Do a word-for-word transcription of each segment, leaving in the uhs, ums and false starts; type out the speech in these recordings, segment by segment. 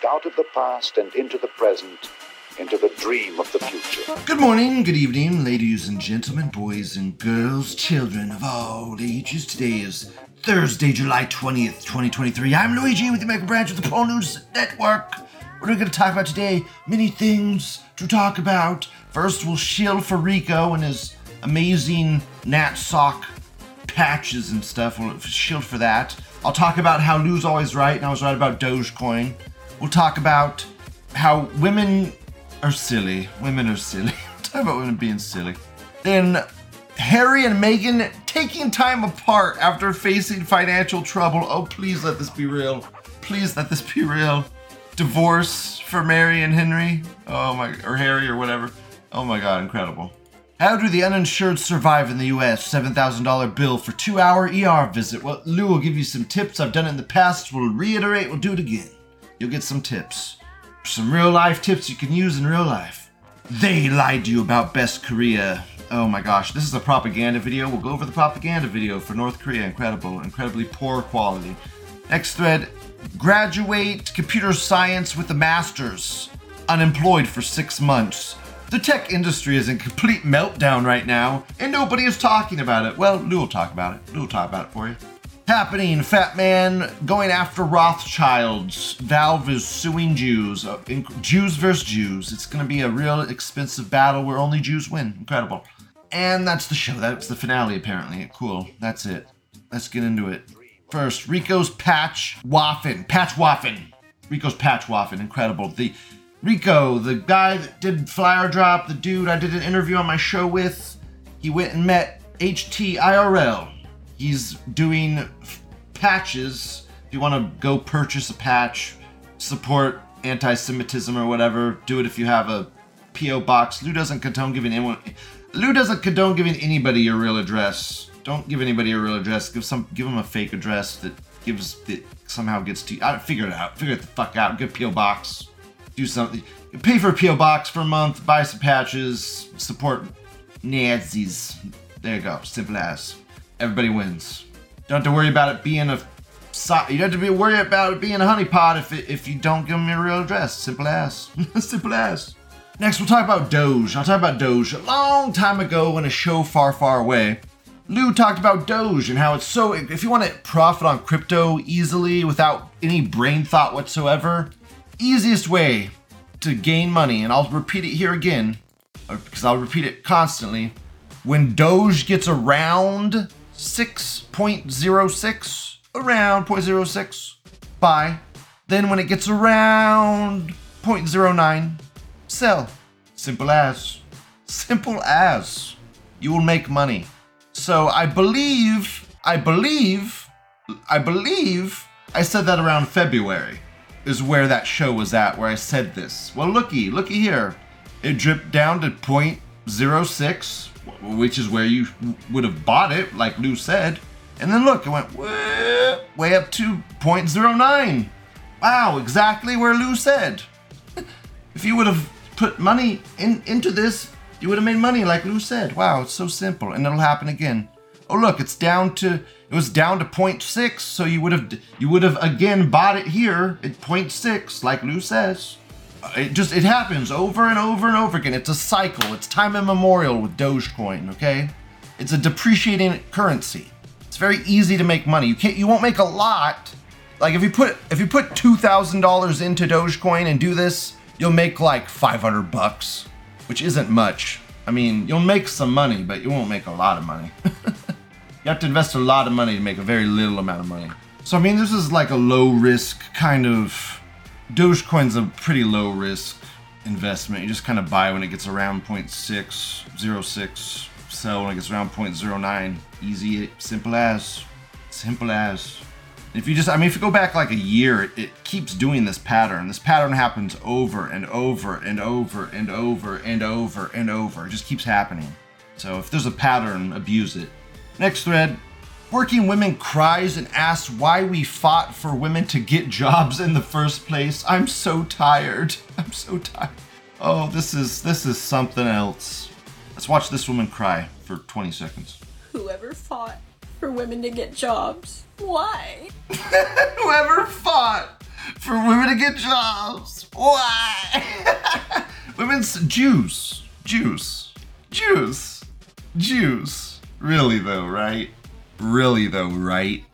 plunged out of the past and into the present, into the dream of the future. Good morning, good evening, ladies and gentlemen, boys and girls, children of all ages. Today is Thursday, July twentieth, twenty twenty-three. I'm Luigi with the Meghan branch of the Pro News Network. What are we going to talk about today? Many things to talk about. First, we'll shill for Rico and his amazing Nat Sock patches and stuff. We'll shield for that. I'll talk about how Lou's always right, and I was right about Dogecoin. We'll talk about how women are silly. Women are silly. Talk about women being silly. Then Harry and Meghan taking time apart after facing financial trouble. Oh, please let this be real. Please let this be real. Divorce for Mary and Henry. Oh my, or Harry or whatever. Oh my God, incredible. How do the uninsured survive in the U S? seven thousand dollars bill for two-hour E R visit. Well, Lou will give you some tips. I've done it in the past. We'll reiterate. We'll do it again. You'll get some tips. Some real-life tips you can use in real life. They lied to you about Best Korea. Oh, my gosh. This is a propaganda video. We'll go over the propaganda video for North Korea. Incredible. Incredibly poor quality. Next thread. Graduate computer science with a master's. Unemployed for six months. The tech industry is in complete meltdown right now, and nobody is talking about it. Well, Lou will talk about it. Lou will talk about it for you. Happening, fat man going after Rothschilds. Valve is suing Jews. Uh, in, Jews versus Jews. It's going to be a real expensive battle where only Jews win. Incredible. And that's the show. That's the finale, apparently. Cool. That's it. Let's get into it. First, Rico's Patch Waffen. Patch Waffen. Rico's Patch Waffen. Incredible. The... Rico, the guy that did Flyer Drop, the dude I did an interview on my show with, he went and met H T I R L. He's doing f- patches. If you want to go purchase a patch, support anti-Semitism or whatever, do it if you have a P O box. Lou doesn't condone giving anyone. Lou doesn't condone giving anybody your real address. Don't give anybody your real address. Give some. Give them a fake address that gives that somehow gets to you. I figure it out. Figure it the fuck out. Get a P O box. Do something. Pay for a P O box for a month, buy some patches, support Nazis. There you go. Simple as. Everybody wins. Don't have to worry about it being a you don't have to be worried about it being a honeypot if it, if you don't give them your real address. Simple as. Simple as. Next, we'll talk about Doge. I'll talk about Doge. A long time ago on a show far, far away, Lou talked about Doge and how it's so if you want to profit on crypto easily without any brain thought whatsoever. Easiest way to gain money, and I'll repeat it here again, because I'll repeat it constantly. When Doge gets around six point oh six, around zero point zero six, buy. Then when it gets around zero point zero nine, sell. Simple as. Simple as. You will make money. So I believe, I believe, I believe I said that around February. Is where that show was at, where I said this. Well, looky, looky here. It dripped down to zero point zero six, which is where you would have bought it, like Lou said. And then look, it went way, way up to zero point zero nine. Wow, exactly where Lou said. If you would have put money in into this, you would have made money like Lou said. Wow, it's so simple, and it'll happen again. Oh look, it's down to, it was down to zero point six, so you would have, you would have again bought it here at zero point six, like Lou says. It just, it happens over and over and over again. It's a cycle. It's time immemorial with Dogecoin, okay? It's a depreciating currency. It's very easy to make money. You can't, you won't make a lot. Like if you put, if you put two thousand dollars into Dogecoin and do this, you'll make like five hundred bucks, which isn't much. I mean, you'll make some money, but you won't make a lot of money. You have to invest a lot of money to make a very little amount of money. So, I mean, this is like a low risk kind of, Dogecoin's a pretty low risk investment. You just kind of buy when it gets around zero point six zero six, sell when it gets around zero point zero nine. Easy, simple as, simple as. If you just, I mean, if you go back like a year, it, it keeps doing this pattern. This pattern happens over and over and over and over and over and over. It just keeps happening. So if there's a pattern, abuse it. Next thread, working women cries and asks why we fought for women to get jobs in the first place. I'm so tired. I'm so tired. Oh, this is this is something else. Let's watch this woman cry for twenty seconds. Whoever fought for women to get jobs, why? Whoever fought for women to get jobs. Why? Women's Jews. Jews. Jews. Jews. Really though, right? Really though, right?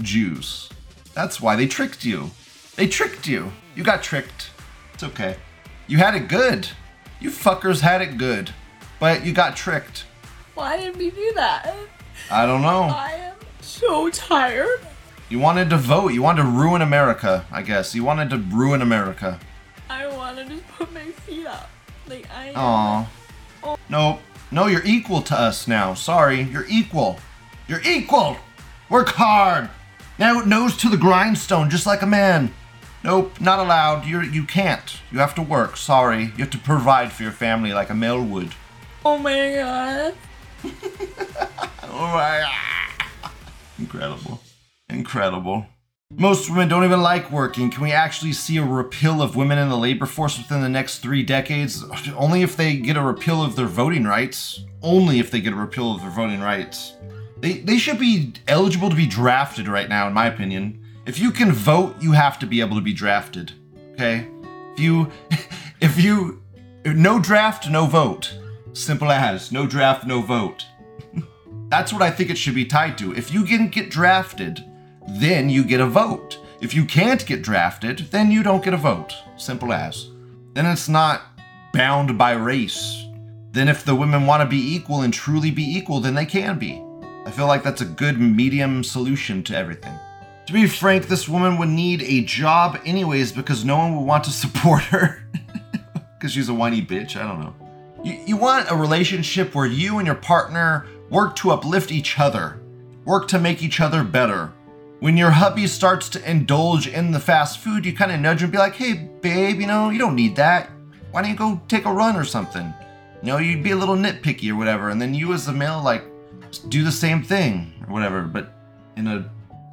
Jews. That's why they tricked you. They tricked you. You got tricked. It's okay. You had it good. You fuckers had it good. But you got tricked. Why did we do that? I don't know. I am so tired. You wanted to vote. You wanted to ruin America, I guess. You wanted to ruin America. I want to just put my feet up. Like, I am. Aww. Oh. No. No, you're equal to us now. Sorry. You're equal. You're equal. Work hard. Now nose to the grindstone, just like a man. Nope, not allowed. You you can't. You have to work. Sorry. You have to provide for your family like a male would. Oh my god. Oh my god. Incredible. Incredible. Most women don't even like working. Can we actually see a repeal of women in the labor force within the next three decades? Only if they get a repeal of their voting rights. Only if they get a repeal of their voting rights. They, they should be eligible to be drafted right now, in my opinion. If you can vote, you have to be able to be drafted, okay? If you, if you, no draft, no vote. Simple as, no draft, no vote. That's what I think it should be tied to. If you can get drafted, then you get a vote. If you can't get drafted, then you don't get a vote. Simple as. Then it's not bound by race. Then if the women want to be equal and truly be equal, then they can be. I feel like that's a good medium solution to everything. To be frank, this woman would need a job anyways because no one would want to support her. Because she's a whiny bitch, I don't know. You, you want a relationship where you and your partner work to uplift each other. Work to make each other better. When your hubby starts to indulge in the fast food, you kind of nudge him and be like, hey babe, you know, you don't need that. Why don't you go take a run or something? You know, you'd be a little nitpicky or whatever. And then you as the male, like, do the same thing or whatever, but in a,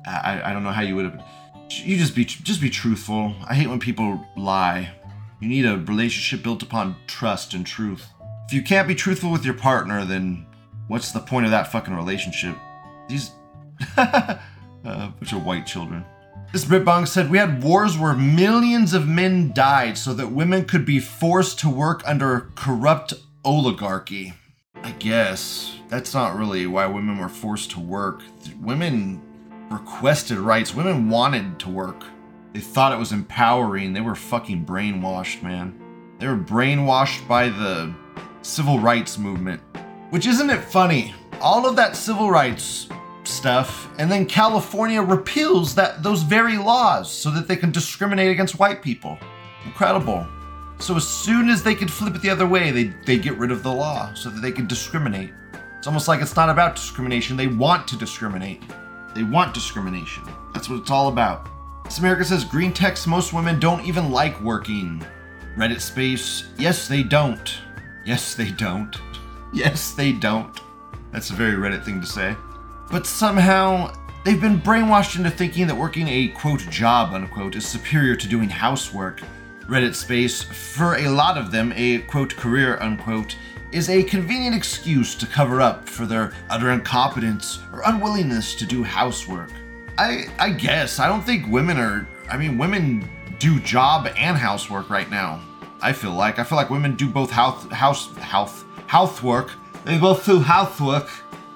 I, I don't know how you would have, you just be, just be truthful. I hate when people lie. You need a relationship built upon trust and truth. If you can't be truthful with your partner, then what's the point of that fucking relationship? These, uh, bunch of white children. This Britbong said, we had wars where millions of men died so that women could be forced to work under a corrupt oligarchy. I guess that's not really why women were forced to work. Women requested rights. Women wanted to work. They thought it was empowering. They were fucking brainwashed, man. They were brainwashed by the civil rights movement. Which isn't it funny? All of that civil rights stuff, and then California repeals that those very laws so that they can discriminate against white people. Incredible. So as soon as they can flip it the other way, they, they get rid of the law so that they can discriminate. It's almost like it's not about discrimination. They want to discriminate. They want discrimination. That's what it's all about. This America says, green text, most women don't even like working. Reddit space, yes, they don't. Yes, they don't. Yes, they don't. That's a very Reddit thing to say. But somehow, they've been brainwashed into thinking that working a, quote, job, unquote, is superior to doing housework. Reddit space, for a lot of them, a, quote, career, unquote, is a convenient excuse to cover up for their utter incompetence or unwillingness to do housework. I I guess, I don't think women are, I mean, women do job and housework right now. I feel like, I feel like women do both house, house, house, housework. They both do housework.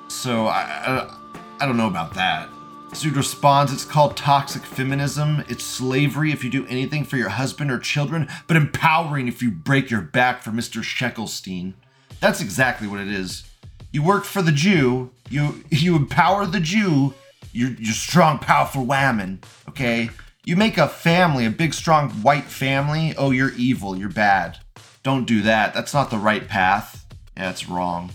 So I, I, I don't know about that. Zood responds, it's called toxic feminism. It's slavery if you do anything for your husband or children, but empowering if you break your back for Mister Sheckelstein. That's exactly what it is. You work for the Jew, you you empower the Jew, you're, you're strong, powerful woman, okay? You make a family, a big, strong, white family, oh, you're evil, you're bad. Don't do that, that's not the right path. Yeah, it's wrong.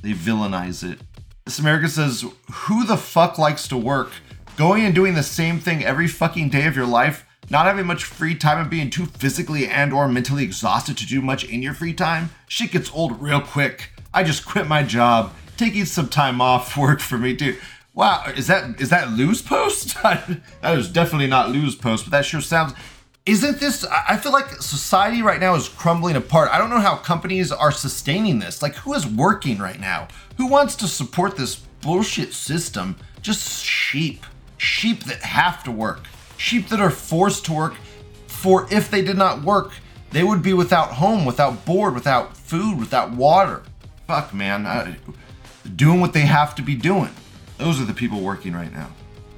They villainize it. This America says, who the fuck likes to work? Going and doing the same thing every fucking day of your life, not having much free time and being too physically and or mentally exhausted to do much in your free time? Shit gets old real quick. I just quit my job. Taking some time off work for me too. Wow, is that is that Lou's post? That is definitely not Lou's post, but that sure sounds... Isn't this... I feel like society right now is crumbling apart. I don't know how companies are sustaining this. Like, who is working right now? Who wants to support this bullshit system? Just sheep. Sheep that have to work. Sheep that are forced to work for if they did not work, they would be without home, without board, without food, without water. Fuck, man. I, doing what they have to be doing. Those are the people working right now.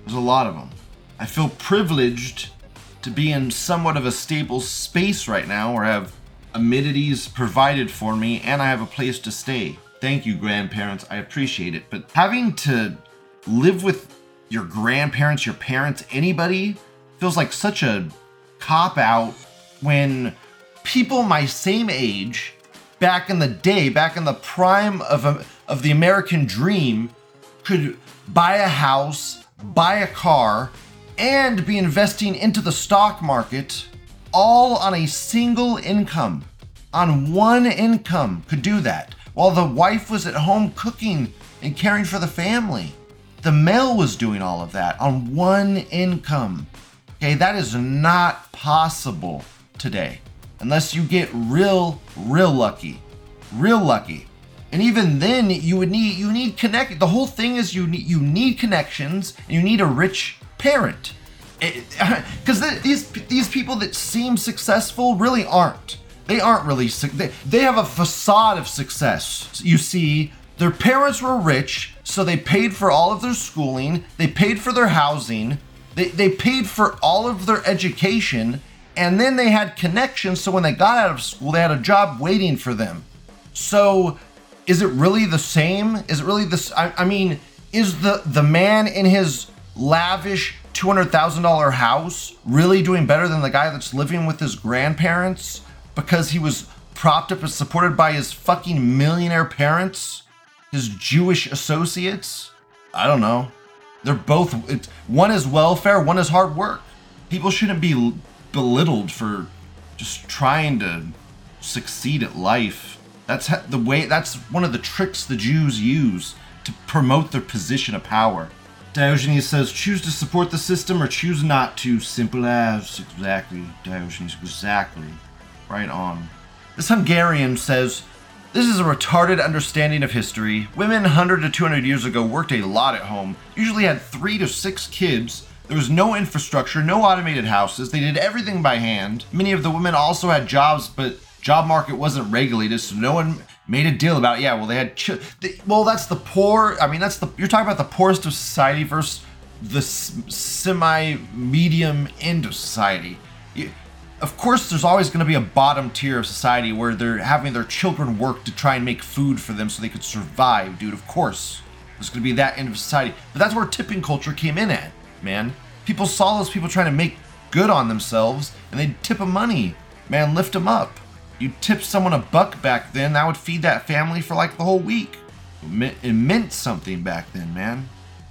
There's a lot of them. I feel privileged to be in somewhat of a stable space right now where I have amenities provided for me and I have a place to stay. Thank you, grandparents. I appreciate it. But having to live with your grandparents, your parents, anybody feels like such a cop-out when people my same age back in the day, back in the prime of, a, of the American dream, could buy a house, buy a car, and be investing into the stock market all on a single income. On one income could do that. While the wife was at home cooking and caring for the family. The male was doing all of that on one income. Okay, that is not possible today. Unless you get real, real lucky. Real lucky. And even then you would need you need connect. The whole thing is you need you need connections and you need a rich parent, because th- these these people that seem successful really aren't. They aren't really. Su- they, they have a facade of success. You see, their parents were rich, so they paid for all of their schooling. They paid for their housing. They they paid for all of their education, and then they had connections. So when they got out of school, they had a job waiting for them. So, is it really the same? Is it really this? I, I mean, is the the man in his lavish two hundred thousand dollars house really doing better than the guy that's living with his grandparents because he was propped up and supported by his fucking millionaire parents, his Jewish associates? I don't know. They're both, it's, one is welfare, one is hard work. People shouldn't be belittled for just trying to succeed at life. That's the way, that's one of the tricks the Jews use to promote their position of power. Diogenes says, choose to support the system or choose not to. Simple as. Exactly, Diogenes, exactly. Right on. This Hungarian says, this is a retarded understanding of history. Women one hundred to two hundred years ago worked a lot at home, usually had three to six kids. There was no infrastructure, no automated houses. They did everything by hand. Many of the women also had jobs, but job market wasn't regulated, so no one made a deal about, yeah, well, they had, ch- they, well, that's the poor, I mean, that's the, you're talking about the poorest of society versus the s- semi-medium end of society. You, of course, there's always going to be a bottom tier of society where they're having their children work to try and make food for them so they could survive, dude, of course. There's going to be that end of society. But that's where tipping culture came in at, man. People saw those people trying to make good on themselves, and they'd tip them money, man, lift them up. You tip someone a buck back then, that would feed that family for like the whole week. It meant, it meant something back then, man.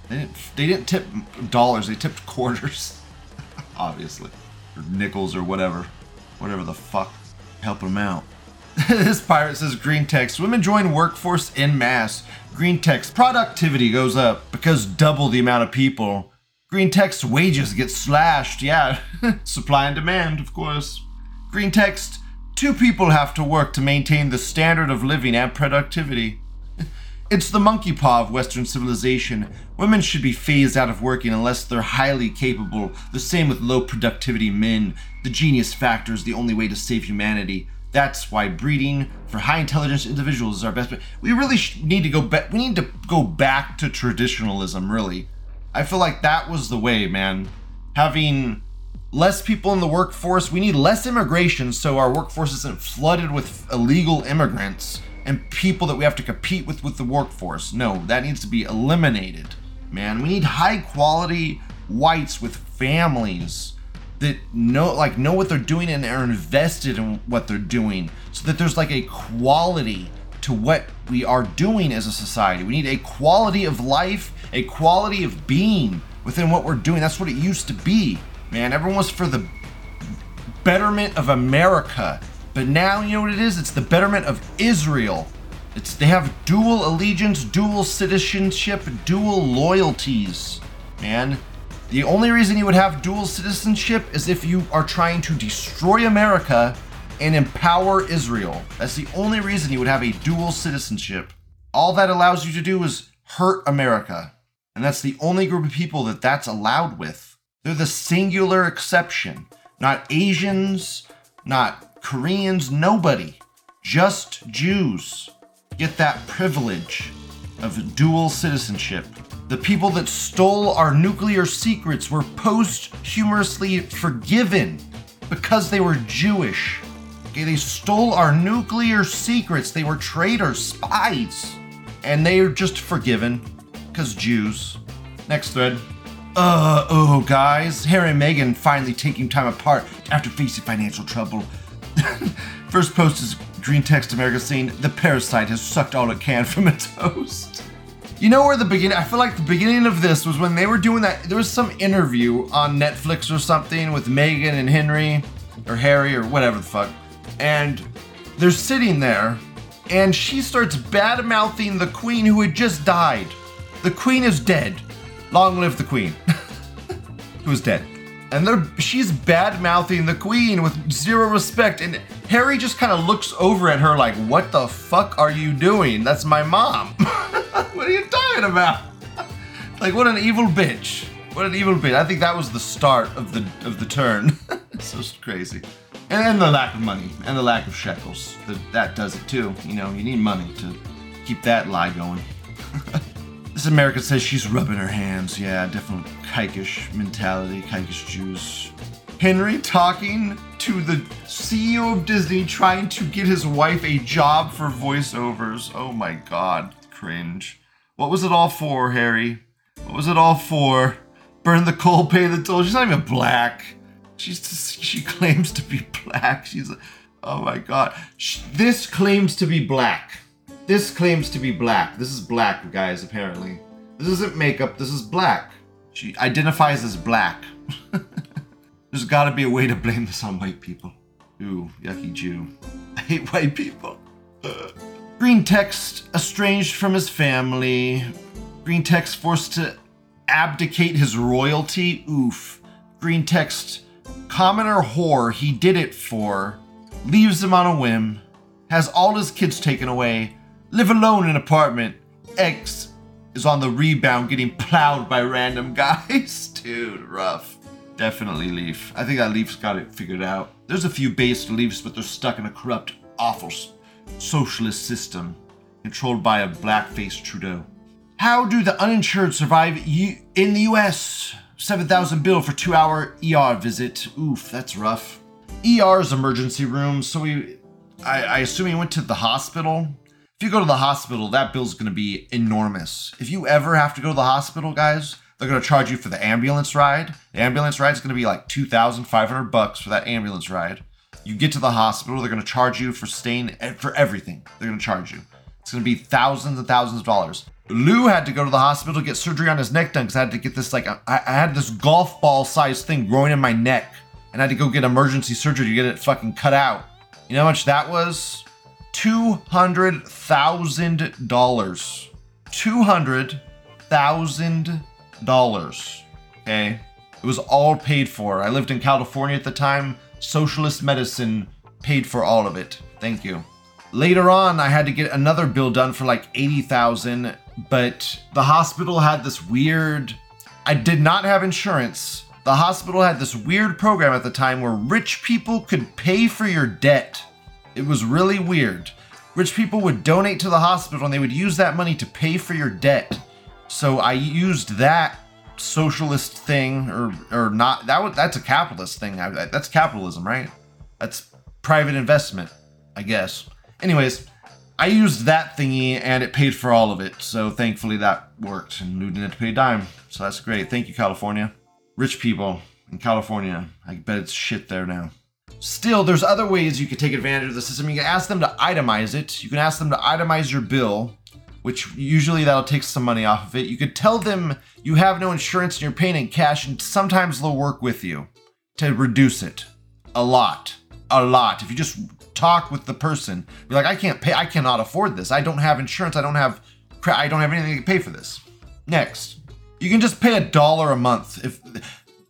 They didn't, they didn't tip dollars, they tipped quarters. Obviously. Or nickels or whatever. Whatever the fuck. Help them out. This pirate says, green text. Women join workforce en masse. Green text. Productivity goes up because double the amount of people. Green text. Wages get slashed. Yeah. Supply and demand, of course. Green text. Two people have to work to maintain the standard of living and productivity. It's the monkey paw of Western civilization. Women should be phased out of working unless they're highly capable. The same with low productivity men. The genius factor is the only way to save humanity. That's why breeding for high intelligence individuals is our best bet. We really need to go back. We need to go back to traditionalism, really. I feel like that was the way, man. Having less people in the workforce. We need less immigration so our workforce isn't flooded with illegal immigrants and people that we have to compete with with the workforce. No, that needs to be eliminated, man. We need high quality whites with families that know like know what they're doing and are invested in what they're doing so that there's like a quality to what we are doing as a society. We need a quality of life, a quality of being within what we're doing. That's what it used to be. Man, everyone was for the betterment of America. But now, you know what it is? It's the betterment of Israel. It's they have dual allegiance, dual citizenship, dual loyalties, man. The only reason you would have dual citizenship is if you are trying to destroy America and empower Israel. That's the only reason you would have a dual citizenship. All that allows you to do is hurt America. And that's the only group of people that that's allowed with. They're the singular exception. Not Asians, not Koreans, nobody. Just Jews get that privilege of dual citizenship. The people that stole our nuclear secrets were posthumously forgiven because they were Jewish. Okay, they stole our nuclear secrets. They were traitors, spies, and they are just forgiven because Jews. Next thread. Uh, oh, guys. Harry and Meghan finally taking time apart after facing financial trouble. First post is green text America saying, the parasite has sucked all it can from its host. You know where the beginning, I feel like the beginning of this was when they were doing that, there was some interview on Netflix or something with Meghan and Henry, or Harry, or whatever the fuck. And they're sitting there, and she starts bad-mouthing the queen who had just died. The queen is dead. Long live the queen. Who's dead. And they're, she's bad-mouthing the queen with zero respect. And Harry just kind of looks over at her like, what the fuck are you doing? That's my mom. What are you talking about? Like, what an evil bitch. What an evil bitch. I think that was the start of the of the turn. It's so crazy. And, and the lack of money. And the lack of shekels. The, that does it too. You know, you need money to keep that lie going. This American says she's rubbing her hands. Yeah, definitely Kaikish mentality, Kaikish Jews. Henry talking to the C E O of Disney trying to get his wife a job for voiceovers. Oh my God, cringe. What was it all for, Harry? What was it all for? Burn the coal, pay the toll. She's not even black. She's just, she claims to be black. She's, oh my God. This claims to be black. This claims to be black. This is black, guys, apparently. This isn't makeup, this is black. She identifies as black. There's gotta be a way to blame this on white people. Ooh, yucky Jew. I hate white people. Ugh. Green text, estranged from his family. Green text forced to abdicate his royalty. Oof. Green text, commoner whore he did it for. Leaves him on a whim. Has all his kids taken away. Live alone in an apartment. X is on the rebound getting plowed by random guys. Dude, rough. Definitely Leaf. I think that Leaf's got it figured out. There's a few based Leafs, but they're stuck in a corrupt, awful socialist system controlled by a black-faced Trudeau. How do the uninsured survive U- in the U S? seven thousand bill for two-hour E R visit. Oof, that's rough. E R is emergency room, so we, I, I assume he went to the hospital. If you go to the hospital, that bill's gonna be enormous. If you ever have to go to the hospital, guys, they're gonna charge you for the ambulance ride. The ambulance ride's gonna be like two thousand five hundred bucks for that ambulance ride. You get to the hospital, they're gonna charge you for staying, for everything. They're gonna charge you. It's gonna be thousands and thousands of dollars. Lou had to go to the hospital to get surgery on his neck done because I had to get this like, I, I had this golf ball sized thing growing in my neck and I had to go get emergency surgery to get it fucking cut out. You know how much that was? two hundred thousand dollars. two hundred thousand dollars. Okay? It was all paid for. I lived in California at the time. Socialist medicine paid for all of it. Thank you. Later on, I had to get another bill done for like eighty thousand dollars, but the hospital had this weird... I did not have insurance. The hospital had this weird program at the time where rich people could pay for your debt. It was really weird. Rich people would donate to the hospital and they would use that money to pay for your debt. So I used that socialist thing or or not. That was, that's a capitalist thing. I, that's capitalism, right? That's private investment, I guess. Anyways, I used that thingy and it paid for all of it. So thankfully that worked and Lou didn't have to pay a dime. So that's great. Thank you, California. Rich people in California. I bet it's shit there now. Still, there's other ways you could take advantage of the system. You can ask them to itemize it. You can ask them to itemize your bill, which usually that'll take some money off of it. You could tell them you have no insurance and you're paying in cash, and sometimes they'll work with you to reduce it. A lot. A lot. If you just talk with the person, be like, I can't pay. I cannot afford this. I don't have insurance. I don't have, I don't have anything to pay for this. Next. You can just pay a dollar a month. If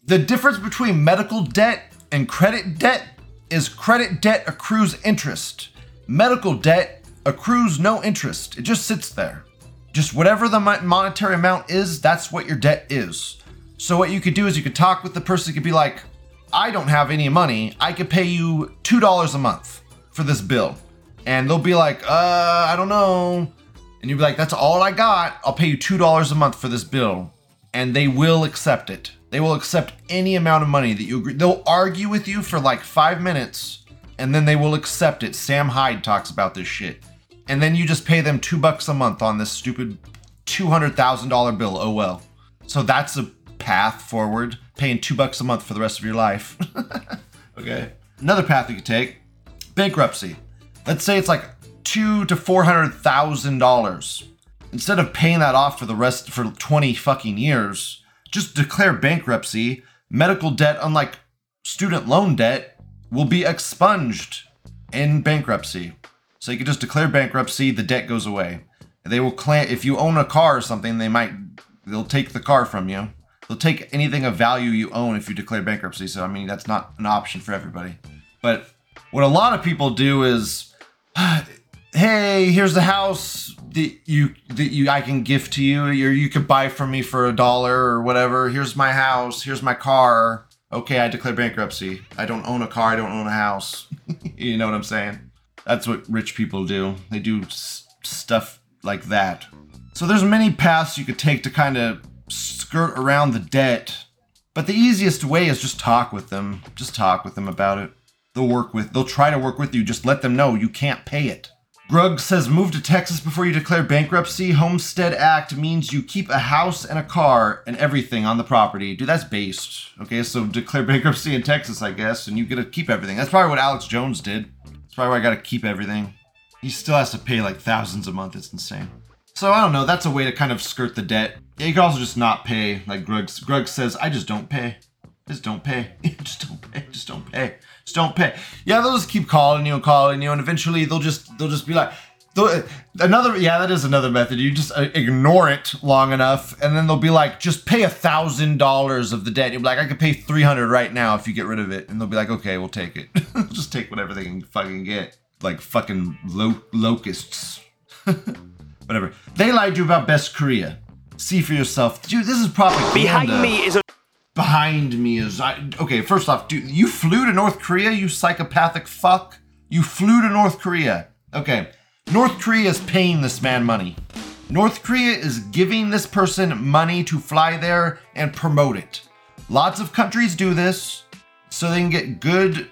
the difference between medical debt and credit debt is credit debt accrues interest. Medical debt accrues no interest. It just sits there. Just whatever the monetary amount is, that's what your debt is. So what you could do is you could talk with the person. You could be like, I don't have any money. I could pay you two dollars a month for this bill. And they'll be like, uh, I don't know. And you'll be like, that's all I got. I'll pay you two dollars a month for this bill. And they will accept it. They will accept any amount of money that you agree. They'll argue with you for like five minutes and then they will accept it. Sam Hyde talks about this shit. And then you just pay them two bucks a month on this stupid two hundred thousand dollars bill. Oh, well. So that's a path forward, paying two bucks a month for the rest of your life. Okay. Another path you could take, bankruptcy. Let's say it's like two to four hundred thousand dollars. Instead of paying that off for the rest for twenty fucking years, just declare bankruptcy. Medical debt, unlike student loan debt, will be expunged in bankruptcy. So you can just declare bankruptcy, the debt goes away. They will claim if you own a car or something, they might they'll take the car from you. They'll take anything of value you own if you declare bankruptcy. So I mean that's not an option for everybody. But what a lot of people do is, hey, here's the house that you that you I can gift to you, or you could buy from me for a dollar or whatever. Here's my house. Here's my car. Okay, I declare bankruptcy. I don't own a car. I don't own a house. You know what I'm saying? That's what rich people do. They do s- stuff like that. So there's many paths you could take to kind of skirt around the debt, but the easiest way is just talk with them. Just talk with them about it. They'll work with, they'll try to work with you. Just let them know you can't pay it. Grug says, move to Texas before you declare bankruptcy. Homestead Act means you keep a house and a car and everything on the property. Dude, that's based. Okay, so declare bankruptcy in Texas, I guess, and you get to keep everything. That's probably what Alex Jones did. That's probably why I got to keep everything. He still has to pay like thousands a month. It's insane. So I don't know. That's a way to kind of skirt the debt. Yeah, you can also just not pay. Like Grug, Grug says, I just don't pay. Just don't pay. Just don't pay. Just don't pay. Just don't pay. Yeah, they'll just keep calling you and calling you, and eventually they'll just they'll just be like, another. Yeah, that is another method. You just ignore it long enough, and then they'll be like, just pay a thousand dollars of the debt. You'll be like, I could pay three hundred right now if you get rid of it, and they'll be like, okay, we'll take it. Just take whatever they can fucking get, like fucking lo- locusts, whatever. They lied to you about Best Korea. See for yourself, dude. This is propaganda. Behind me is a. Behind me is, I, okay, first off, dude, you flew to North Korea, you psychopathic fuck. You flew to North Korea. Okay, North Korea is paying this man money. North Korea is giving this person money to fly there and promote it. Lots of countries do this so they can get good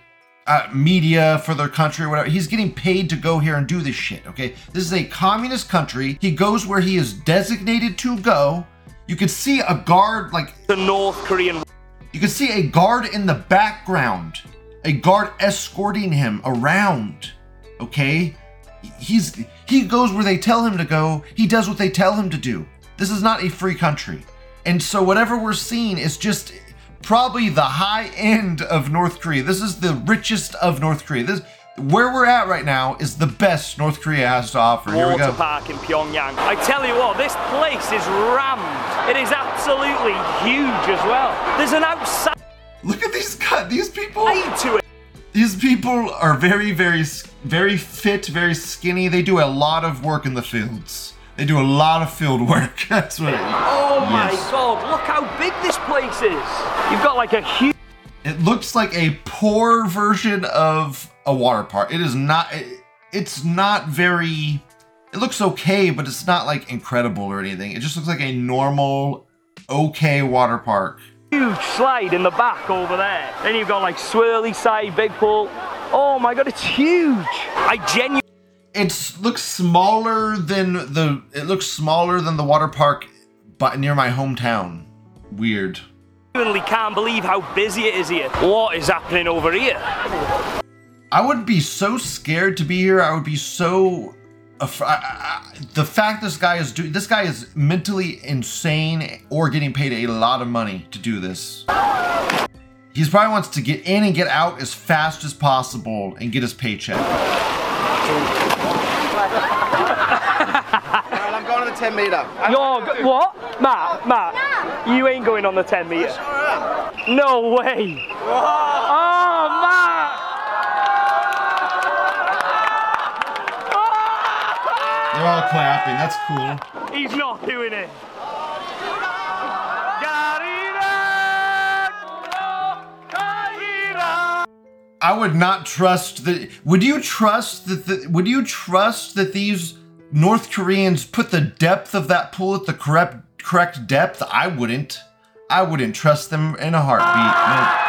uh, media for their country or whatever. He's getting paid to go here and do this shit, okay? This is a communist country. He goes where he is designated to go. You could see a guard, like the North Korean. You could see a guard in the background, a guard escorting him around. Okay, he's he goes where they tell him to go. He does what they tell him to do. This is not a free country, and so whatever we're seeing is just probably the high end of North Korea. This is the richest of North Korea. This where we're at right now is the best North Korea has to offer. Here we go. Water park in Pyongyang. I tell you what, this place is rammed. It is absolutely huge as well. There's an outside. Look at these guys. These people. To it. These people are very, very, very fit, very skinny. They do a lot of work in the fields. They do a lot of field work. That's what. It is. Oh my yes. God! Look how big this place is. You've got like a huge. It looks like a poor version of a water park. It is not, it, it's not very, it looks okay, but it's not like incredible or anything. It just looks like a normal, okay water park. Huge slide in the back over there. Then you've got like swirly side, big pool. Oh my God, it's huge. I genuinely. It looks smaller than the, it looks smaller than the water park but near my hometown. Weird. I genuinely can't believe how busy it is here. What is happening over here? I would be so scared to be here. I would be so af- I, I, the fact this guy is doing this guy is mentally insane or getting paid a lot of money to do this. He probably wants to get in and get out as fast as possible and get his paycheck. ten meter. You're go- what? Matt, Matt, no. You ain't going on the ten meter. I sure am. No way. Whoa. Oh, Matt. They're all clapping, that's cool. He's not doing it. I would not trust that. Would you trust that? The, would you trust that these North Koreans put the depth of that pool at the correct correct depth? I wouldn't. I wouldn't trust them in a heartbeat.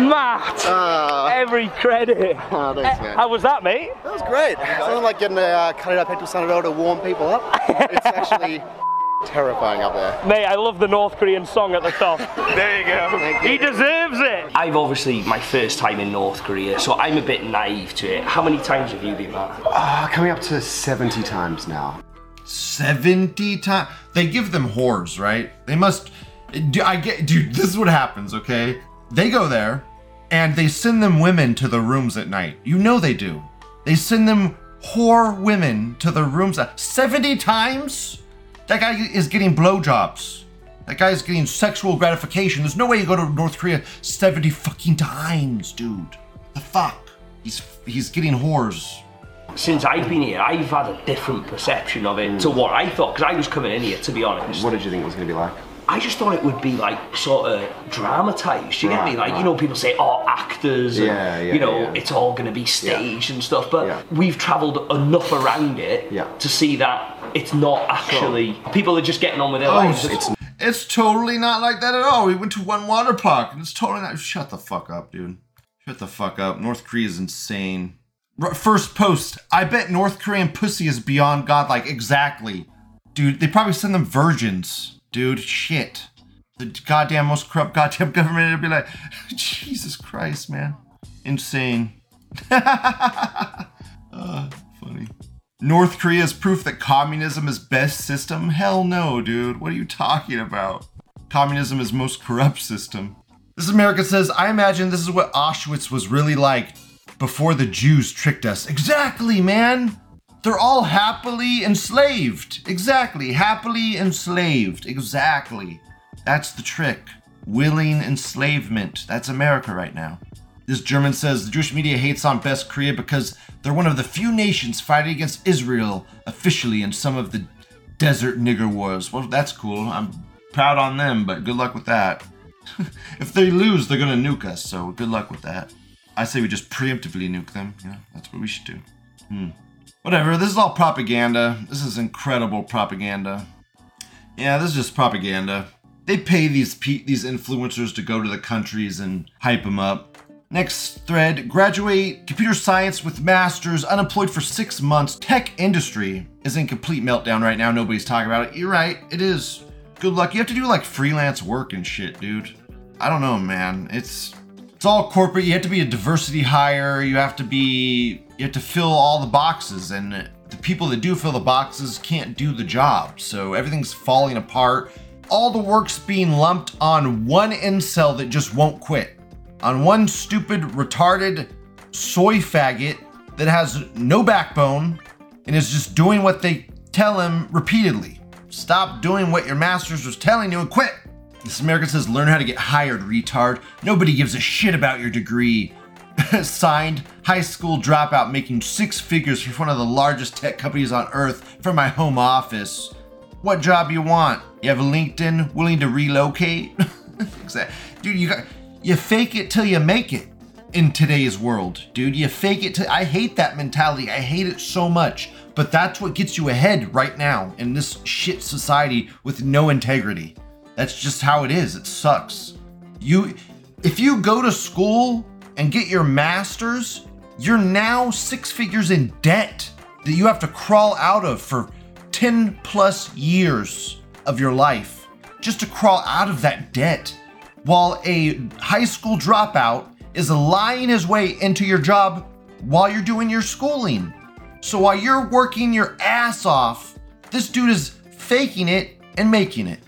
No. Matt, uh, every credit. Oh, thanks, man. How was that, mate? That was great. It sounded like getting a uh, cut it up into Sunderland to warm people up. It's actually terrifying up there. Mate, I love the North Korean song at the top. There you go. Thank he you. Deserves it. I've obviously my first time in North Korea, so I'm a bit naive to it. How many times have you been, Matt? Uh, coming up to seventy times now. seventy times? They give them whores, right? They must. Do I get, dude, this is what happens, okay? They go there, and they send them women to the rooms at night. You know they do. They send them whore women to the rooms at seventy times? That guy is getting blowjobs. That guy is getting sexual gratification. There's no way you go to North Korea seventy fucking times, dude. The fuck? He's he's getting whores. Since I've been here, I've had a different perception of it mm. to what I thought, because I was coming in here, to be honest. What did you think it was going to be like? I just thought it would be like sort of dramatized, you right, get me? Like, right. you know, people say, oh, actors, and, yeah, yeah, you know, yeah. it's all going to be staged yeah. and stuff, but yeah. we've traveled enough around it yeah. to see that it's not actually, sure. people are just getting on with their oh, lives. It's, it's totally not like that at all. We went to one water park and it's totally not, shut the fuck up, dude. Shut the fuck up. North Korea's insane. First post, I bet North Korean pussy is beyond godlike. Exactly. Dude, they probably send them virgins. Dude, shit. The goddamn most corrupt goddamn government would be like, Jesus Christ, man. Insane. uh, funny. North Korea is proof that communism is best system? Hell no, dude. What are you talking about? Communism is most corrupt system. This America says, I imagine this is what Auschwitz was really like before the Jews tricked us. Exactly, man. They're all happily enslaved. Exactly. Happily enslaved. Exactly. That's the trick. Willing enslavement. That's America right now. This German says the Jewish media hates on Best Korea because they're one of the few nations fighting against Israel officially in some of the desert nigger wars. Well, that's cool. I'm proud on them, but good luck with that. If they lose, they're going to nuke us, so good luck with that. I say we just preemptively nuke them. You know, that's what we should do. Hmm. Whatever, this is all propaganda. This is incredible propaganda. Yeah, this is just propaganda. They pay these pe these influencers to go to the countries and hype them up. Next thread, graduate computer science with master's, unemployed for six months. Tech industry is in complete meltdown right now. Nobody's talking about it. You're right, it is. Good luck. You have to do like freelance work and shit, dude. I don't know, man. It's it's all corporate. You have to be a diversity hire. You have to be... You have to fill all the boxes, and the people that do fill the boxes can't do the job. So everything's falling apart. All the work's being lumped on one incel that just won't quit. On one stupid, retarded soy faggot that has no backbone and is just doing what they tell him repeatedly. Stop doing what your masters was telling you and quit. This American says, learn how to get hired, retard. Nobody gives a shit about your degree. Signed, high school dropout making six figures for one of the largest tech companies on earth from my home office. What job you want? You have a LinkedIn willing to relocate? Dude, you got, you fake it till you make it in today's world, dude. You fake it till, I hate that mentality. I hate it so much, but that's what gets you ahead right now in this shit society with no integrity. That's just how it is. It sucks. You, if you go to school and get your master's, you're now six figures in debt that you have to crawl out of for ten plus years of your life, just to crawl out of that debt, while a high school dropout is lying his way into your job while you're doing your schooling. So while you're working your ass off, this dude is faking it and making it.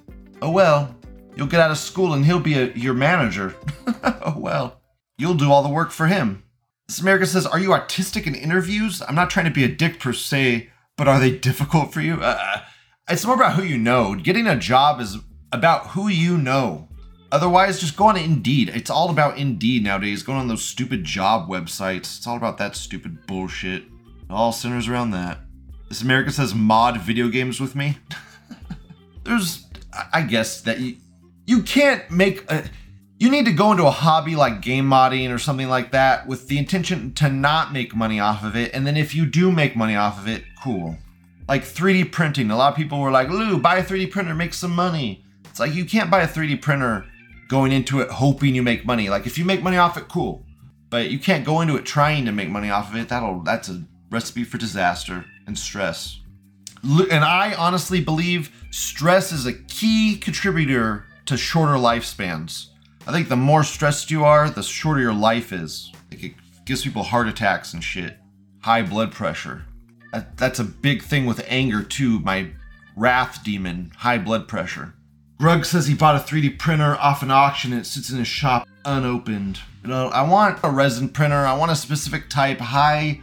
Oh well, you'll get out of school and he'll be a, your manager. Oh well. You'll do all the work for him. This America says, are you artistic in interviews? I'm not trying to be a dick per se, but are they difficult for you? Uh, it's more about who you know. Getting a job is about who you know. Otherwise, just go on Indeed. It's all about Indeed nowadays. Going on those stupid job websites. It's all about that stupid bullshit. It all centers around that. This America says, mod video games with me. There's I guess that you, you can't make a, you need to go into a hobby like game modding or something like that with the intention to not make money off of it. And then if you do make money off of it, cool. Like three D printing. A lot of people were like, Lou, buy a three D printer, make some money. It's like, you can't buy a three D printer going into it hoping you make money. Like if you make money off it, cool. But you can't go into it trying to make money off of it. That'll, that's a recipe for disaster and stress. And I honestly believe stress is a key contributor to shorter lifespans. I think the more stressed you are, the shorter your life is. Like it gives people heart attacks and shit, high blood pressure. That, that's a big thing with anger too, my wrath demon, high blood pressure. Grug says he bought a three D printer off an auction and it sits in his shop unopened. You know, I want a resin printer. I want a specific type, high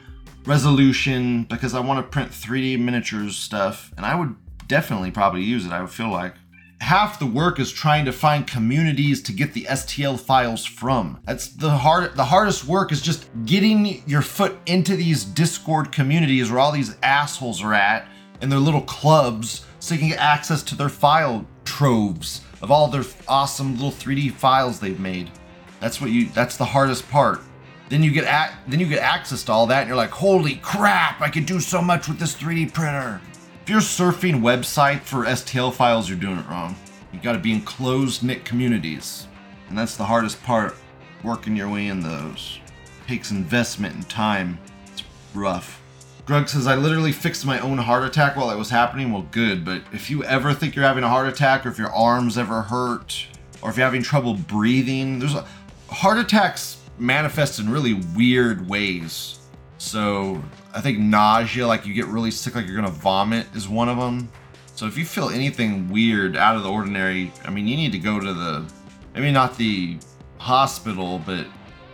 resolution, because I want to print three D miniatures stuff. And I would definitely probably use it, I would feel like. Half the work is trying to find communities to get the S T L files from. That's the hard, the hardest work is just getting your foot into these Discord communities where all these assholes are at in their little clubs so you can get access to their file troves of all their awesome little three D files they've made. That's what you, that's the hardest part. Then you get at, then you get access to all that and you're like, holy crap, I can do so much with this three D printer. If you're surfing website for S T L files, you're doing it wrong. You gotta be in closed-knit communities. And that's the hardest part, working your way in those. It takes investment and time. It's rough. Grug says, I literally fixed my own heart attack while it was happening. Well, good, but if you ever think you're having a heart attack, or if your arm's ever hurt, or if you're having trouble breathing, there's a, heart attacks manifest in really weird ways. So I think nausea, like you get really sick, like you're gonna vomit, is one of them. So if you feel anything weird, out of the ordinary, I mean, you need to go to the, maybe not the hospital, but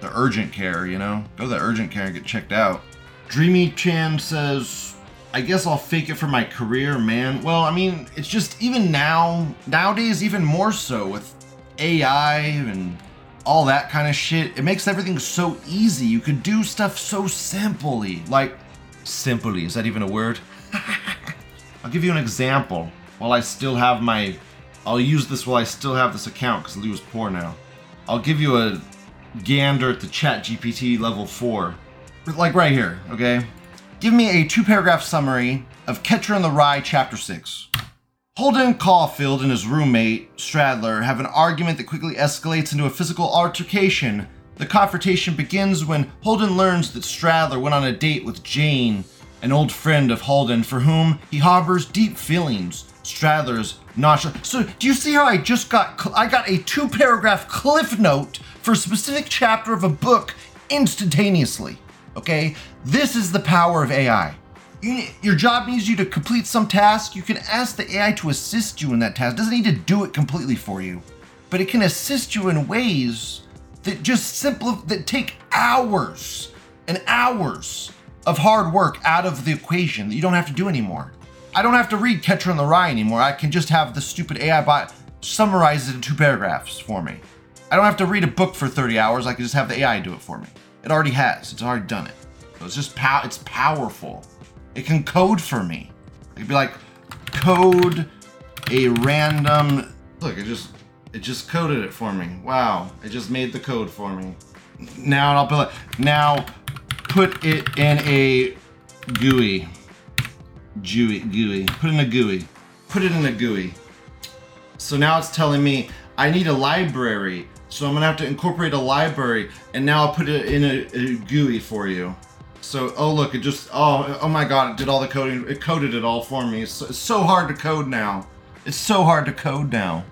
the urgent care, you know? Go to the urgent care and get checked out. Dreamy Chan says, I guess I'll fake it for my career, man. Well, I mean, it's just even now, nowadays, even more so with A I and all that kind of shit. It makes everything so easy. You can do stuff so simply. Like, simply, is that even a word? I'll give you an example while I still have my, I'll use this while I still have this account because Lou is poor now. I'll give you a gander at the ChatGPT level four. Like right here, okay? Give me a two paragraph summary of Catcher in the Rye chapter six. Holden Caulfield and his roommate, Stradler, have an argument that quickly escalates into a physical altercation. The confrontation begins when Holden learns that Stradler went on a date with Jane, an old friend of Holden for whom he harbors deep feelings. Stradler's nonchalant. So do you see how I just got, cl- I got a two paragraph cliff note for a specific chapter of a book instantaneously, okay? This is the power of A I. You, your job needs you to complete some task. You can ask the A I to assist you in that task. It doesn't need to do it completely for you, but it can assist you in ways that just simple, that take hours and hours of hard work out of the equation that you don't have to do anymore. I don't have to read Catcher in the Rye anymore. I can just have the stupid A I bot summarize it in two paragraphs for me. I don't have to read a book for thirty hours. I can just have the A I do it for me. It already has, it's already done it. So it's just, pow- it's powerful. It can code for me. It could be like, code a random, look, it just, it just coded it for me. Wow, it just made the code for me. Now I'll put, now put it in a G U I. G U I, G U I, put in a G U I. Put it in a G U I. So now it's telling me I need a library. So I'm gonna have to incorporate a library, and now I'll put it in a, a G U I for you. So, oh look, it just, oh, oh my God, it did all the coding. It coded it all for me. It's so, it's so hard to code now. It's so hard to code now.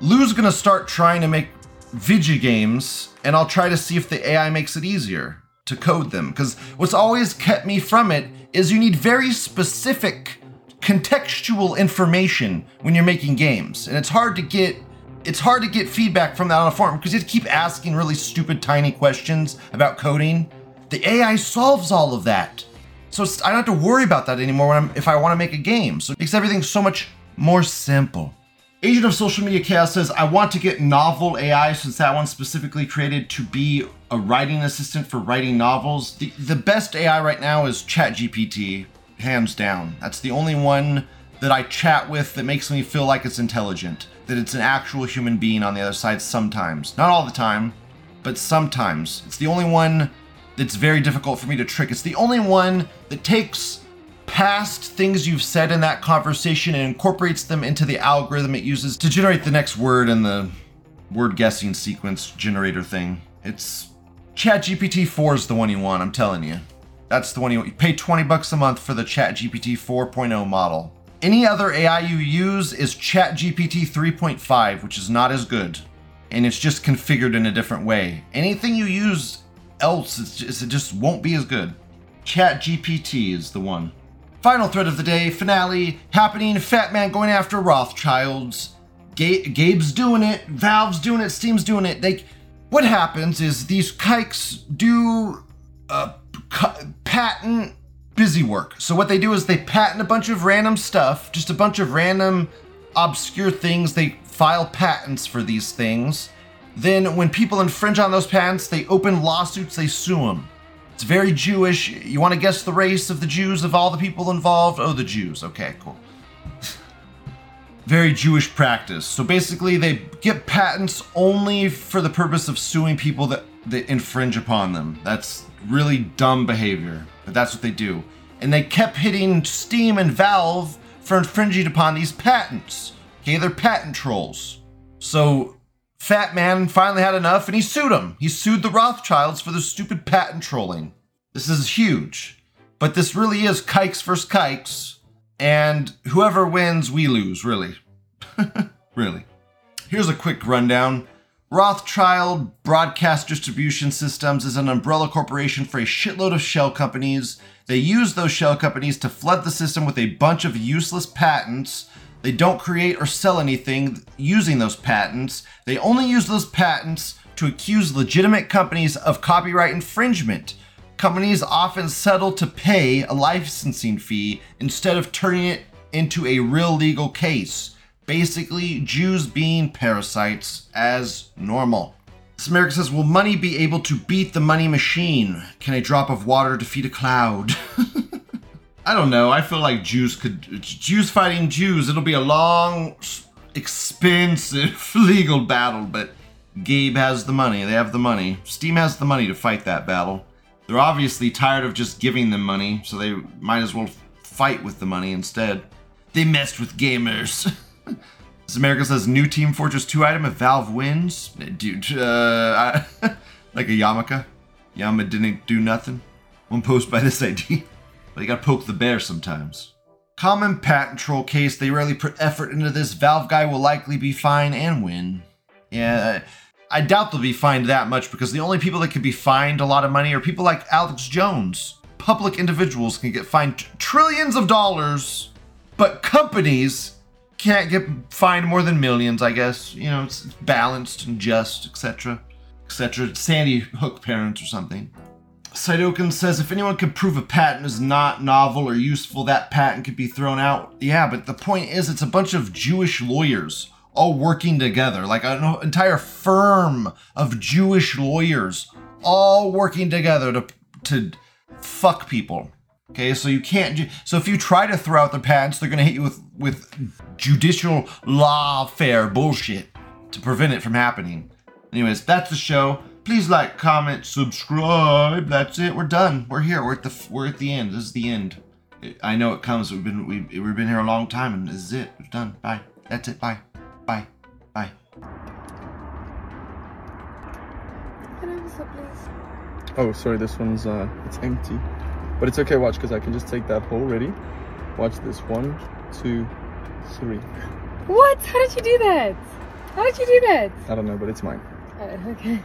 Lou's gonna start trying to make video games, and I'll try to see if the A I makes it easier to code them. Because what's always kept me from it is you need very specific contextual information when you're making games. And it's hard to get, it's hard to get feedback from that on a forum because you have to keep asking really stupid, tiny questions about coding. The A I solves all of that. So I don't have to worry about that anymore when I'm, if I want to make a game. So it makes everything so much more simple. Agent of Social Media Chaos says, I want to get novel A I since that one's specifically created to be a writing assistant for writing novels. The, the best A I right now is ChatGPT, hands down. That's the only one that I chat with that makes me feel like it's intelligent, that it's an actual human being on the other side sometimes. Not all the time, but sometimes. It's the only one that's very difficult for me to trick. It's the only one that takes past things you've said in that conversation and incorporates them into the algorithm it uses to generate the next word in the word guessing sequence generator thing. It's ChatGPT four is the one you want, I'm telling you. That's the one you want. You pay twenty bucks a month for the ChatGPT four point oh model. Any other A I you use is ChatGPT three point five, which is not as good, and it's just configured in a different way. Anything you use else, it's just, it just won't be as good. ChatGPT is the one. Final thread of the day, finale, happening, Fat Man going after Rothschilds. Ga- Gabe's doing it, Valve's doing it, Steam's doing it. They, what happens is these kikes do uh, cu- patent busy work. So what they do is they patent a bunch of random stuff, just a bunch of random obscure things. They file patents for these things. Then when people infringe on those patents, they open lawsuits, they sue them. It's very Jewish. You want to guess the race of the Jews, of all the people involved? Oh, the Jews. Okay, cool. Very Jewish practice. So basically they get patents only for the purpose of suing people that, that infringe upon them. That's really dumb behavior, but that's what they do. And they kept hitting Steam and Valve for infringing upon these patents. Okay, they're patent trolls. So Fat Man finally had enough and he sued him. He sued the Rothschilds for the stupid patent trolling. This is huge. But this really is kikes versus kikes. And whoever wins, we lose, really. Really. Here's a quick rundown. Rothschild Broadcast Distribution Systems is an umbrella corporation for a shitload of shell companies. They use those shell companies to flood the system with a bunch of useless patents. They don't create or sell anything using those patents. They only use those patents to accuse legitimate companies of copyright infringement. Companies often settle to pay a licensing fee instead of turning it into a real legal case. Basically, Jews being parasites as normal. This America says, will money be able to beat the money machine? Can a drop of water defeat a cloud? I don't know. I feel like Jews could, Jews fighting Jews, it'll be a long, expensive legal battle, but Gabe has the money. They have the money. Steam has the money to fight that battle. They're obviously tired of just giving them money, so they might as well fight with the money instead. They messed with gamers. This America says, new Team Fortress two item if Valve wins. Dude, uh, I, like a yarmulke. Yama didn't do nothing. One post by this I D. But you gotta poke the bear sometimes. Common patent troll case, they rarely put effort into this. Valve guy will likely be fined and win. Yeah, I doubt they'll be fined that much because the only people that can be fined a lot of money are people like Alex Jones. Public individuals can get fined t- trillions of dollars, but companies can't get fined more than millions, I guess. You know, it's balanced and just, et cetera, et cetera. Sandy Hook parents or something. Cytokin says, if anyone could prove a patent is not novel or useful, that patent could be thrown out. Yeah, but the point is it's a bunch of Jewish lawyers all working together, like an entire firm of Jewish lawyers all working together to to fuck people. Okay, so you can't, ju- so if you try to throw out the patents, they're going to hit you with, with judicial lawfare bullshit to prevent it from happening. Anyways, that's the show. Please like, comment, subscribe. That's it. We're done. We're here. We're at the we're at the end. This is the end. I know it comes. We've been we've, we've been here a long time, and this is it. We're done. Bye. That's it. Bye. Bye. Bye. Oh, sorry. This one's uh, it's empty, but it's okay. Watch, because I can just take that hole. Ready? Watch this. One, two, three. What? How did you do that? How did you do that? I don't know, but it's mine. Uh, okay.